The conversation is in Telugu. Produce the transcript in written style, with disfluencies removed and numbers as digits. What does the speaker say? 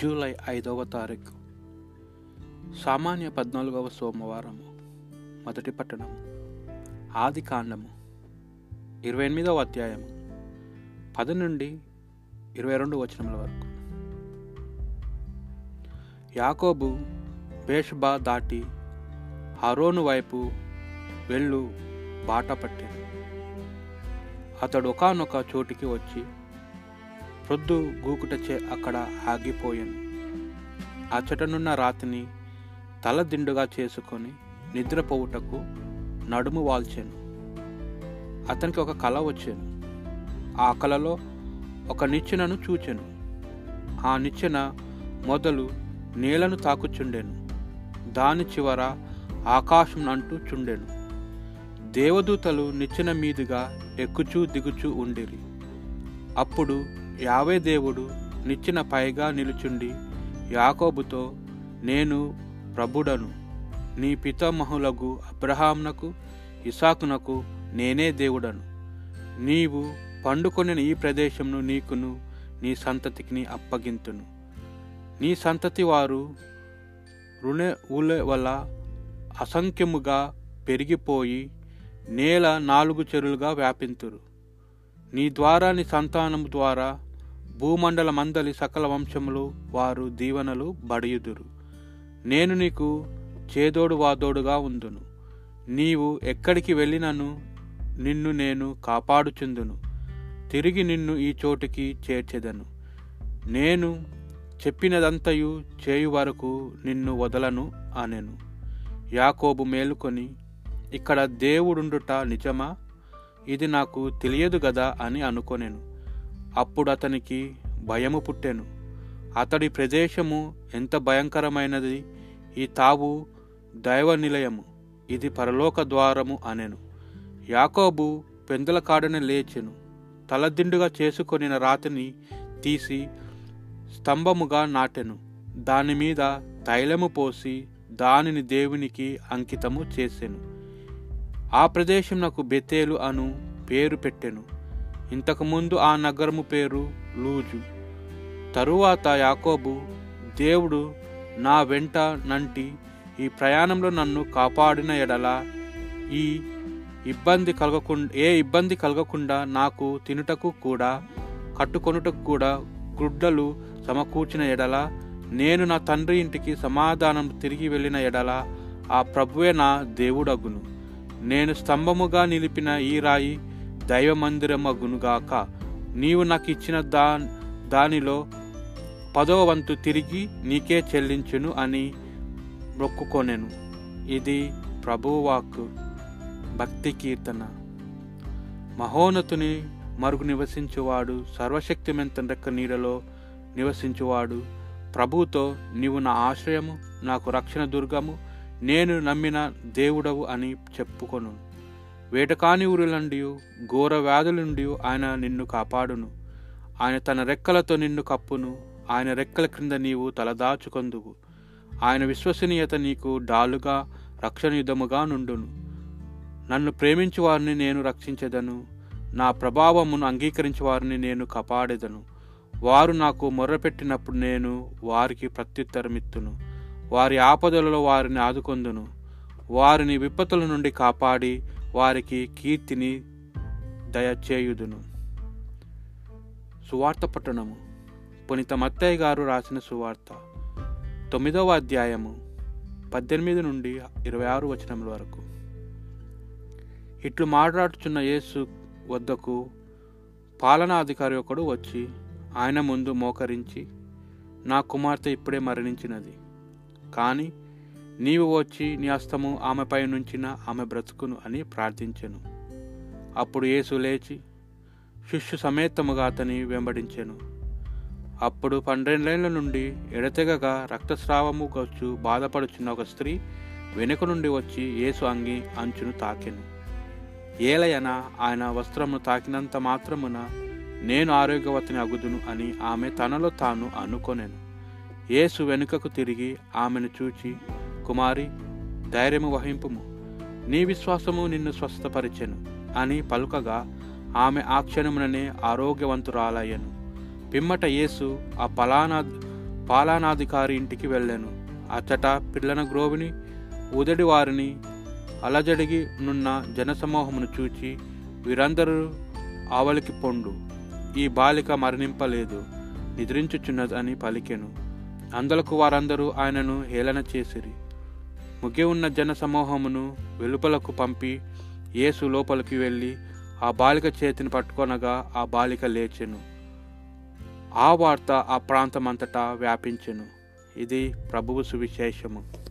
జూలై 5వ తారీఖు, సామాన్య 14వ సోమవారము. మొదటి పట్టణము ఆదికాండము 28వ అధ్యాయము 10 నుండి 22 వచనముల వరకు. యాకోబు బేర్షెబా దాటి హరోను వైపు వెళ్ళు బాట పట్టాను. అతడు ఒకానొక చోటికి వచ్చి ప్రొద్దు గూకుటచే అక్కడ ఆగిపోయాను. అచ్చటనున్న రాతిని తలదిండుగా చేసుకొని నిద్రపోవుటకు నడుము వాల్చాను. అతనికి ఒక కల వచ్చాను. ఆ కలలో ఒక నిచ్చెనను చూచాను. ఆ నిచ్చెన మొదలు నేలను తాకుచుండెను, దాని చివర ఆకాశం అంటూ చుండెను. దేవదూతలు నిచ్చెన మీదుగా ఎక్కుచూ దిగుచూ ఉండిరి. అప్పుడు యావే దేవుడు నిచ్చెన పైగా నిలుచుండి యాకోబుతో, నేను ప్రభుడను, నీ పితామహులకు అబ్రహామునకు ఇసాకునకు నేనే దేవుడను. నీవు పండుకొనిన ఈ ప్రదేశమును నీకును నీ సంతతికిని అప్పగింతును. నీ సంతతి వారు రుణవుల వల్ల అసంఖ్యముగా పెరిగిపోయి నేల 4 చెరులుగా వ్యాపింతురు. నీ ద్వారా నీ సంతానము ద్వారా భూమండలమందలి సకల వంశములు వారు దీవెనలు బడియుదురు. నేను నీకు చేదోడు వాదోడుగా ఉందును. నీవు ఎక్కడికి వెళ్ళినను నిన్ను నేను కాపాడుచుందును. తిరిగి నిన్ను ఈ చోటికి చేర్చెదను. నేను చెప్పినదంతయు చేయు వరకు నిన్ను వదలను అనెను. యాకోబు మేలుకొని, ఇక్కడ దేవుడుండుట నిజమా? ఇది నాకు తెలియదు గదా అని అనుకొనెను. అప్పుడు అతనికి భయము పుట్టెను. అతడి ప్రదేశము ఎంత భయంకరమైనది! ఈ తావు దైవ నిలయము, ఇది పరలోక ద్వారము అనెను. యాకోబు పెందలకాడనే లేచెను. తలదిండుగా చేసుకొనిన రాతిని తీసి స్తంభముగా నాటెను. దానిమీద తైలము పోసి దానిని దేవునికి అంకితము చేసెను. ఆ ప్రదేశం నాకు బెతేలు అను పేరు పెట్టెను. ఇంతకుముందు ఆ నగరము పేరు లూజు. తరువాత యాకోబు, దేవుడు నా వెంట నంటి ఈ ప్రయాణంలో నన్ను కాపాడిన ఎడల ఏ ఇబ్బంది కలగకుండా నాకు తినుటకు కూడా కట్టుకొనుటకు కూడా గుడ్డలు సమకూర్చిన ఎడల, నేను నా తండ్రి ఇంటికి సమాధానం తిరిగి వెళ్ళిన ఎడల ఆ ప్రభువే నా దేవుడగును. నేను స్తంభముగా నిలిపిన ఈ రాయి దైవ మందిరమగునుగాక. నీవు నాకు ఇచ్చిన దానిలో 10వ వంతు తిరిగి నీకే చెల్లించును అని మొక్కుకొనెను. ఇది ప్రభువాక్కు. భక్తి కీర్తన. మహోన్నతుని మరుగు నివసించువాడు, సర్వశక్తిమంత రెక్క నీడలో నివసించువాడు ప్రభువుతో, నీవు నా ఆశ్రయము, నాకు రక్షణ దుర్గము, నేను నమ్మిన దేవుడవు అని చెప్పుకొను. వేటకాని ఊరులండి ఘోర వ్యాధులుండి ఆయన నిన్ను కాపాడును. ఆయన తన రెక్కలతో నిన్ను కప్పును. ఆయన రెక్కల క్రింద నీవు తలదాచుకొందువు. ఆయన విశ్వసనీయత నీకు డాలుగా రక్షణయుధముగా నుండును. నన్ను ప్రేమించు వారిని నేను రక్షించెదను. నా ప్రభావమును అంగీకరించే వారిని నేను కాపాడెదను. వారు నాకు మొర్రపెట్టినప్పుడు నేను వారికి ప్రత్యుత్తరమిత్తును. వారి ఆపదలలో వారిని ఆదుకొందును. వారిని విపత్తుల నుండి కాపాడి వారికి కీర్తిని దయచేయుదును. సువార్త పట్టణము. పునీత మత్తయి గారు రాసిన సువార్త 9వ అధ్యాయము 18 నుండి 26 వచనముల వరకు. ఇట్లు మాట్లాడుచున్న యేసు వద్దకు పాలనాధికారి ఒకడు వచ్చి ఆయన ముందు మోకరించి, నా కుమార్తె ఇప్పుడే మరణించినది, కానీ నీవు వచ్చి నీ హస్తము ఆమెపై నుంచిన ఆమె బ్రతుకును అని ప్రార్థించెను. అప్పుడు యేసు లేచి శిష్యు సమేతముగా అతని వెంబడించెను. అప్పుడు 12 నుండి ఎడతెగగా రక్తస్రావము గొచ్చు బాధపడుచున్న ఒక స్త్రీ వెనుక నుండి వచ్చి యేసు అంగి అంచును తాకెను. ఏలయన ఆయన వస్త్రమును తాకినంత మాత్రమున నేను ఆరోగ్యవతిని అగుదును అని ఆమె తనలో తాను అనుకొనెను. యేసు వెనుకకు తిరిగి ఆమెను చూచి, కుమారి, ధైర్యము వహింపుము, నీ విశ్వాసము నిన్ను స్వస్థపరిచెను అని పలుకగా ఆమె ఆ క్షణముననే ఆరోగ్యవంతురాలయ్యను. పిమ్మట యేసు ఆ పాలనాధికారి ఇంటికి వెళ్ళాను. అచ్చట పిల్లన గ్రోవిని ఉదడి వారిని అలజడిగి నున్న జనసమూహమును చూచి, వీరందరూ ఆవలికి పొండు, ఈ బాలిక మరణింపలేదు, నిద్రించుచున్నది అని పలికెను. అందులకు వారందరూ ఆయనను హేళన చేసిరి. ముగి ఉన్న జనసమూహమును వెలుపలకు పంపి యేసు లోపలికి వెళ్ళి ఆ బాలిక చేతిని పట్టుకొనగా ఆ బాలిక లేచెను. ఆ వార్త ఆ ప్రాంతమంతటా వ్యాపించెను. ఇది ప్రభువు సువిశేషము.